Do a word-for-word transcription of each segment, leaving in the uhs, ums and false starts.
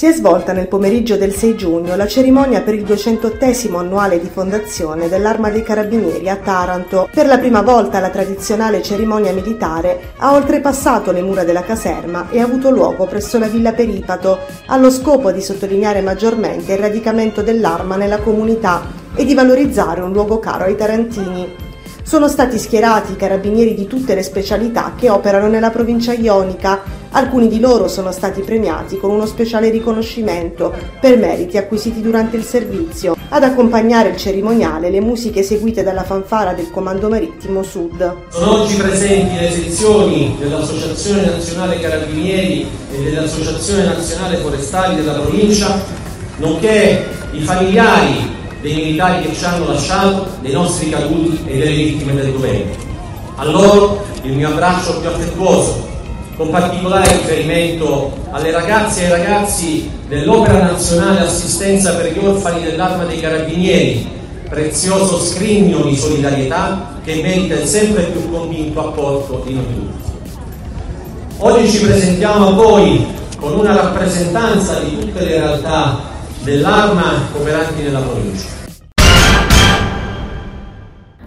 Si è svolta nel pomeriggio del sei giugno la cerimonia per il duecentottesimo annuale di fondazione dell'Arma dei Carabinieri a Taranto. Per la prima volta la tradizionale cerimonia militare ha oltrepassato le mura della caserma e ha avuto luogo presso la Villa Peripato, allo scopo di sottolineare maggiormente il radicamento dell'Arma nella comunità e di valorizzare un luogo caro ai tarantini. Sono stati schierati i carabinieri di tutte le specialità che operano nella provincia ionica. Alcuni di loro sono stati premiati con uno speciale riconoscimento per meriti acquisiti durante il servizio. Ad accompagnare il cerimoniale le musiche eseguite dalla fanfara del Comando Marittimo Sud. Sono oggi presenti le sezioni dell'Associazione Nazionale Carabinieri e dell'Associazione Nazionale Forestali della provincia, nonché i familiari dei militari che ci hanno lasciato, dei nostri caduti e delle vittime del governo. A loro il mio abbraccio più affettuoso, con particolare riferimento alle ragazze e ai ragazzi dell'Opera Nazionale Assistenza per gli Orfani dell'Arma dei Carabinieri, prezioso scrigno di solidarietà che merita il sempre più convinto apporto di noi tutti. Oggi ci presentiamo a voi con una rappresentanza di tutte le realtà dell'Arma operanti nella provincia.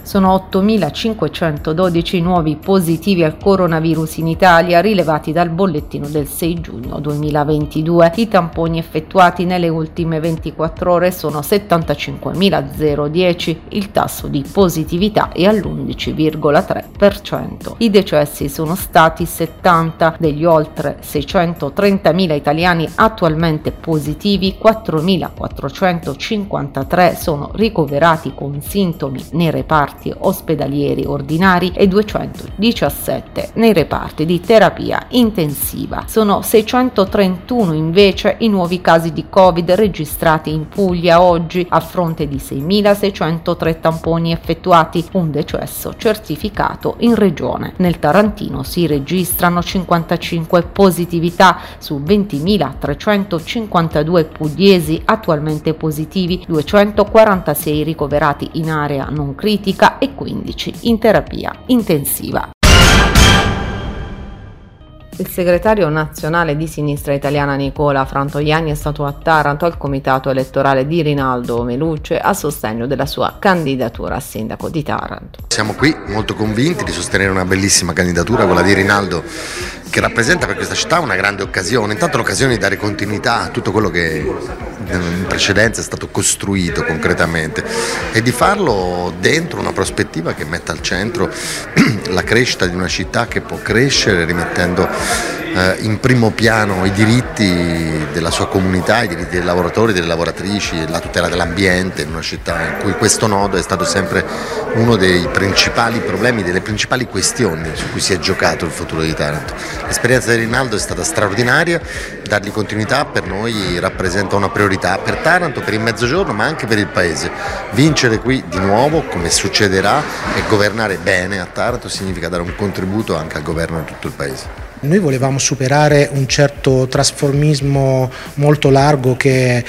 Sono ottomilacinquecentododici nuovi positivi al coronavirus in Italia rilevati dal bollettino del sei giugno duemilaventidue. I tamponi effettuati nelle ultime ventiquattro ore sono settantacinquemila zero dieci. Il tasso di positività è all'undici virgola tre per cento. I decessi sono stati settanta. Degli oltre seicentotrentamila italiani attualmente positivi, quattromilaquattrocentocinquantatré sono ricoverati con sintomi nei reparti ospedalieri ordinari e duecentodiciassette nei reparti di terapia intensiva. Sono seicentotrentuno invece i nuovi casi di Covid registrati in Puglia oggi, a fronte di seimilaseicentotre tamponi effettuati, un decesso certificato in regione. Nel Tarantino si registrano cinquantacinque positività su ventimilatrecentocinquantadue pugliesi attualmente positivi, duecentoquarantasei ricoverati in area non critica e quindici in terapia intensiva. Il segretario nazionale di Sinistra Italiana Nicola Fratoianni è stato a Taranto al comitato elettorale di Rinaldo Melucci a sostegno della sua candidatura a sindaco di Taranto. Siamo qui molto convinti di sostenere una bellissima candidatura, quella di Rinaldo, che rappresenta per questa città una grande occasione, intanto l'occasione di dare continuità a tutto quello che in precedenza è stato costruito concretamente e di farlo dentro una prospettiva che metta al centro la crescita di una città che può crescere rimettendo in primo piano i diritti della sua comunità, i diritti dei lavoratori e delle lavoratrici, la tutela dell'ambiente in una città in cui questo nodo è stato sempre uno dei principali problemi, delle principali questioni su cui si è giocato il futuro di Taranto. L'esperienza di Rinaldo è stata straordinaria, dargli continuità per noi rappresenta una priorità per Taranto, per il Mezzogiorno ma anche per il Paese. Vincere qui di nuovo, come succederà, e governare bene a Taranto significa dare un contributo anche al governo di tutto il Paese. Noi volevamo superare un certo trasformismo molto largo che eh,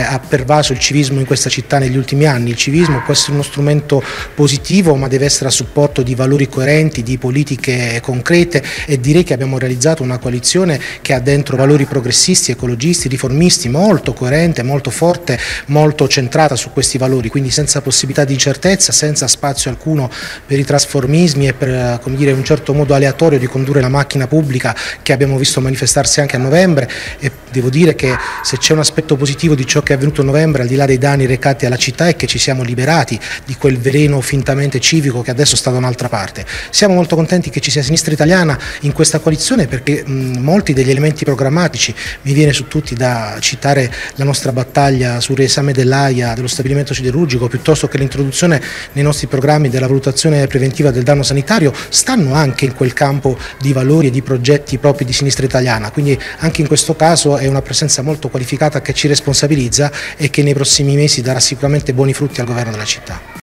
ha pervaso il civismo in questa città negli ultimi anni. Il civismo può essere uno strumento positivo, ma deve essere a supporto di valori coerenti, di politiche concrete, e direi che abbiamo realizzato una coalizione che ha dentro valori progressisti, ecologisti, riformisti, molto coerente, molto forte, molto centrata su questi valori, quindi senza possibilità di incertezza, senza spazio alcuno per i trasformismi e per, come dire, un certo modo aleatorio di condurre la macchina pubblica, che abbiamo visto manifestarsi anche a novembre. E devo dire che se c'è un aspetto positivo di ciò che è avvenuto a novembre, al di là dei danni recati alla città, è che ci siamo liberati di quel veleno fintamente civico che adesso sta da un'altra parte. Siamo molto contenti che ci sia Sinistra Italiana in questa coalizione, perché mh, molti degli elementi programmatici, mi viene su tutti da citare la nostra battaglia sul riesame dell'AIA, dello stabilimento siderurgico, piuttosto che l'introduzione nei nostri programmi della valutazione preventiva del danno sanitario, stanno anche in quel campo di valori e di progetti propri di Sinistra Italiana, quindi anche in questo caso è una presenza molto qualificata che ci responsabilizza e che nei prossimi mesi darà sicuramente buoni frutti al governo della città.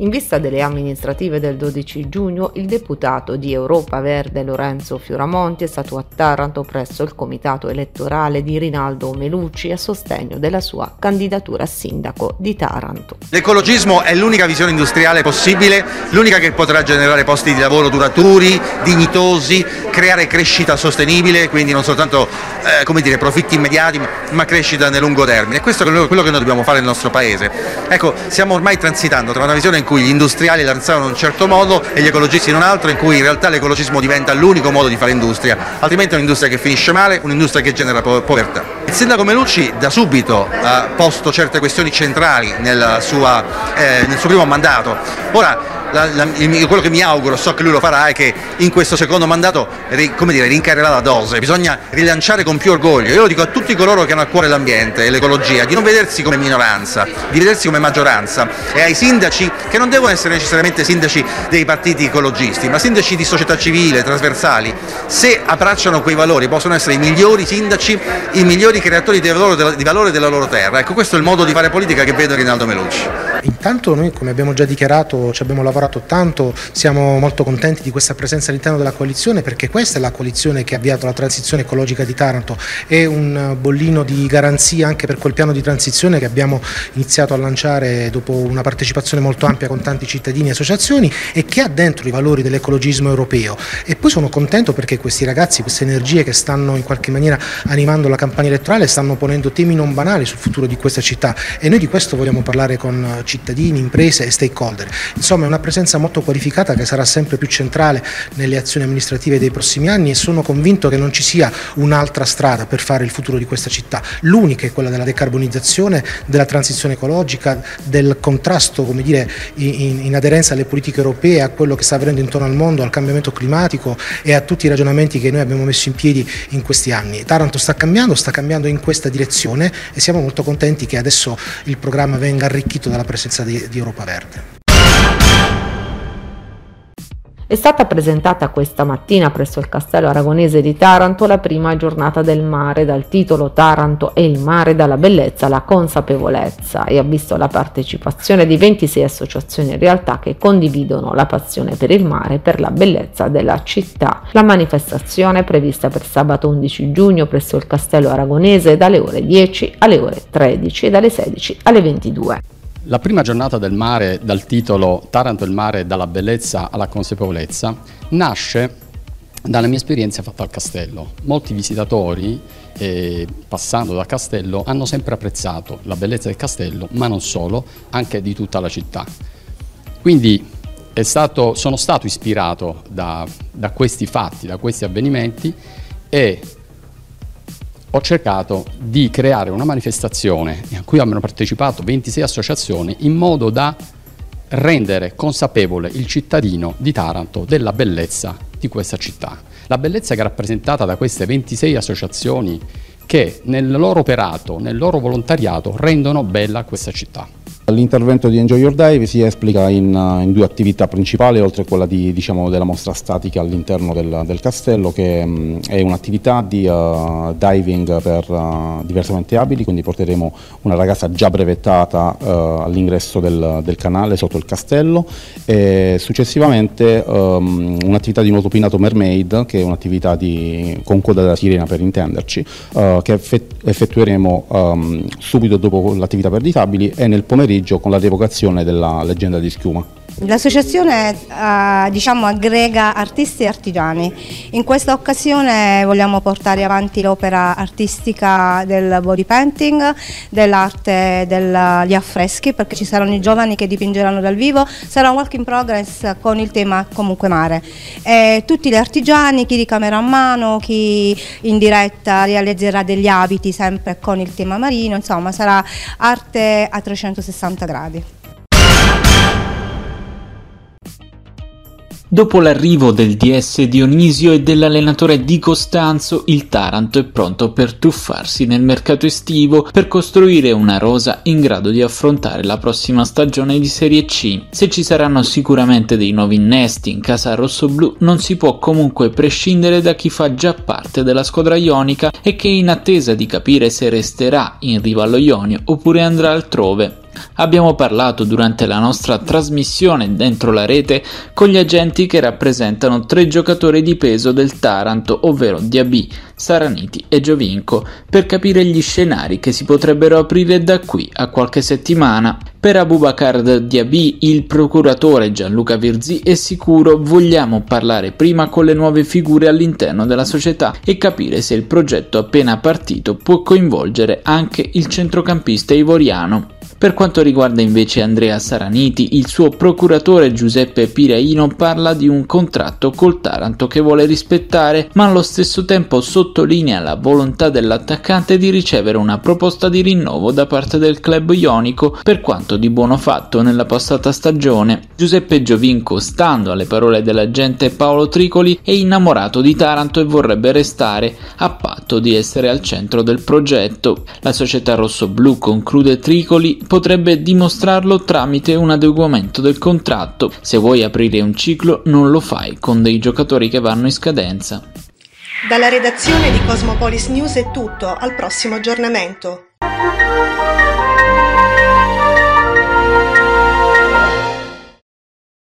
In vista delle amministrative del dodici giugno, il deputato di Europa Verde Lorenzo Fioramonti è stato a Taranto presso il comitato elettorale di Rinaldo Melucci a sostegno della sua candidatura a sindaco di Taranto. L'ecologismo è l'unica visione industriale possibile, l'unica che potrà generare posti di lavoro duraturi, dignitosi, creare crescita sostenibile, quindi non soltanto eh, come dire, profitti immediati, ma crescita nel lungo termine. Questo è quello che noi dobbiamo fare nel nostro paese. Ecco, stiamo ormai transitando tra una visione in in cui gli industriali lanzavano in un certo modo e gli ecologisti in un altro, in cui in realtà l'ecologismo diventa l'unico modo di fare industria, altrimenti è un'industria che finisce male, un'industria che genera povertà. Il sindaco Melucci da subito ha posto certe questioni centrali nel, sua, eh, nel suo primo mandato. Ora, La, la, il, quello che mi auguro, so che lui lo farà, è che in questo secondo mandato ri, come dire, rincarerà la dose. Bisogna rilanciare con più orgoglio, io lo dico a tutti coloro che hanno a cuore l'ambiente e l'ecologia, di non vedersi come minoranza, di vedersi come maggioranza, e ai sindaci che non devono essere necessariamente sindaci dei partiti ecologisti, ma sindaci di società civile, trasversali. Se abbracciano quei valori possono essere i migliori sindaci, i migliori creatori di valore, di valore della loro terra. Ecco, questo è il modo di fare politica che vedo Rinaldo Melucci. Intanto noi, come abbiamo già dichiarato, ci abbiamo lavorato tanto, siamo molto contenti di questa presenza all'interno della coalizione, perché questa è la coalizione che ha avviato la transizione ecologica di Taranto, è un bollino di garanzia anche per quel piano di transizione che abbiamo iniziato a lanciare dopo una partecipazione molto ampia con tanti cittadini e associazioni, e che ha dentro i valori dell'ecologismo europeo. E poi sono contento perché questi ragazzi, queste energie che stanno in qualche maniera animando la campagna elettorale, stanno ponendo temi non banali sul futuro di questa città, e noi di questo vogliamo parlare con cittadini, imprese e stakeholder. Insomma, è una presenza molto qualificata che sarà sempre più centrale nelle azioni amministrative dei prossimi anni, e sono convinto che non ci sia un'altra strada per fare il futuro di questa città. L'unica è quella della decarbonizzazione, della transizione ecologica, del contrasto, come dire, in, in aderenza alle politiche europee, a quello che sta avvenendo intorno al mondo, al cambiamento climatico e a tutti i ragionamenti che noi abbiamo messo in piedi in questi anni. Taranto sta cambiando, sta cambiando in questa direzione, e siamo molto contenti che adesso il programma venga arricchito dalla presenza senza di, di Europa Verde. È stata presentata questa mattina presso il Castello Aragonese di Taranto la prima giornata del mare dal titolo Taranto e il mare, dalla bellezza alla consapevolezza, e ha visto la partecipazione di ventisei associazioni e realtà che condividono la passione per il mare e per la bellezza della città. La manifestazione è prevista per sabato undici giugno presso il Castello Aragonese dalle ore dieci alle ore tredici e dalle sedici alle ventidue. La prima giornata del mare dal titolo Taranto il mare, dalla bellezza alla consapevolezza, nasce dalla mia esperienza fatta al castello. Molti visitatori, eh, passando dal castello, hanno sempre apprezzato la bellezza del castello, ma non solo, anche di tutta la città. Quindi è stato, sono stato ispirato da, da questi fatti, da questi avvenimenti, e ho cercato di creare una manifestazione a cui hanno partecipato ventisei associazioni, in modo da rendere consapevole il cittadino di Taranto della bellezza di questa città. La bellezza che è rappresentata da queste ventisei associazioni che nel loro operato, nel loro volontariato, rendono bella questa città. L'intervento di Enjoy Your Dive si esplica in, in due attività principali, oltre a quella di, diciamo, della mostra statica all'interno del, del castello, che mh, è un'attività di uh, diving per uh, diversamente abili, quindi porteremo una ragazza già brevettata uh, all'ingresso del, del canale sotto il castello, e successivamente um, un'attività di nuoto pinato mermaid, che è un'attività di, con coda da sirena per intenderci, uh, che effettueremo um, subito dopo l'attività per disabili e nel pomeriggio con la rievocazione della leggenda di Schiuma. L'associazione eh, diciamo, aggrega artisti e artigiani. In questa occasione vogliamo portare avanti l'opera artistica del body painting, dell'arte degli affreschi, perché ci saranno i giovani che dipingeranno dal vivo, sarà un work in progress con il tema comunque mare. E tutti gli artigiani, chi di camera a mano, chi in diretta realizzerà degli abiti sempre con il tema marino, insomma sarà arte a trecentosessanta gradi. Dopo l'arrivo del D S Dionisio e dell'allenatore Di Costanzo, il Taranto è pronto per tuffarsi nel mercato estivo per costruire una rosa in grado di affrontare la prossima stagione di Serie C. Se ci saranno sicuramente dei nuovi innesti in casa rossoblù, non si può comunque prescindere da chi fa già parte della squadra ionica e che è in attesa di capire se resterà in riva allo Ionio oppure andrà altrove. Abbiamo parlato durante la nostra trasmissione Dentro la Rete con gli agenti che rappresentano tre giocatori di peso del Taranto, ovvero Diaby, Saraniti e Giovinco, per capire gli scenari che si potrebbero aprire da qui a qualche settimana. Per Abubakar Diaby, il procuratore Gianluca Virzi è sicuro: vogliamo parlare prima con le nuove figure all'interno della società e capire se il progetto appena partito può coinvolgere anche il centrocampista ivoriano. Per quanto riguarda invece Andrea Saraniti, il suo procuratore Giuseppe Piraino parla di un contratto col Taranto che vuole rispettare, ma allo stesso tempo sottolinea la volontà dell'attaccante di ricevere una proposta di rinnovo da parte del club ionico per quanto di buono fatto nella passata stagione. Giuseppe Giovinco, stando alle parole dell'agente Paolo Tricoli, è innamorato di Taranto e vorrebbe restare a patto di essere al centro del progetto. La società rossoblù, conclude Tricoli, potrebbe dimostrarlo tramite un adeguamento del contratto. Se vuoi aprire un ciclo, non lo fai con dei giocatori che vanno in scadenza. Dalla redazione di Cosmopolis News è tutto, al prossimo aggiornamento.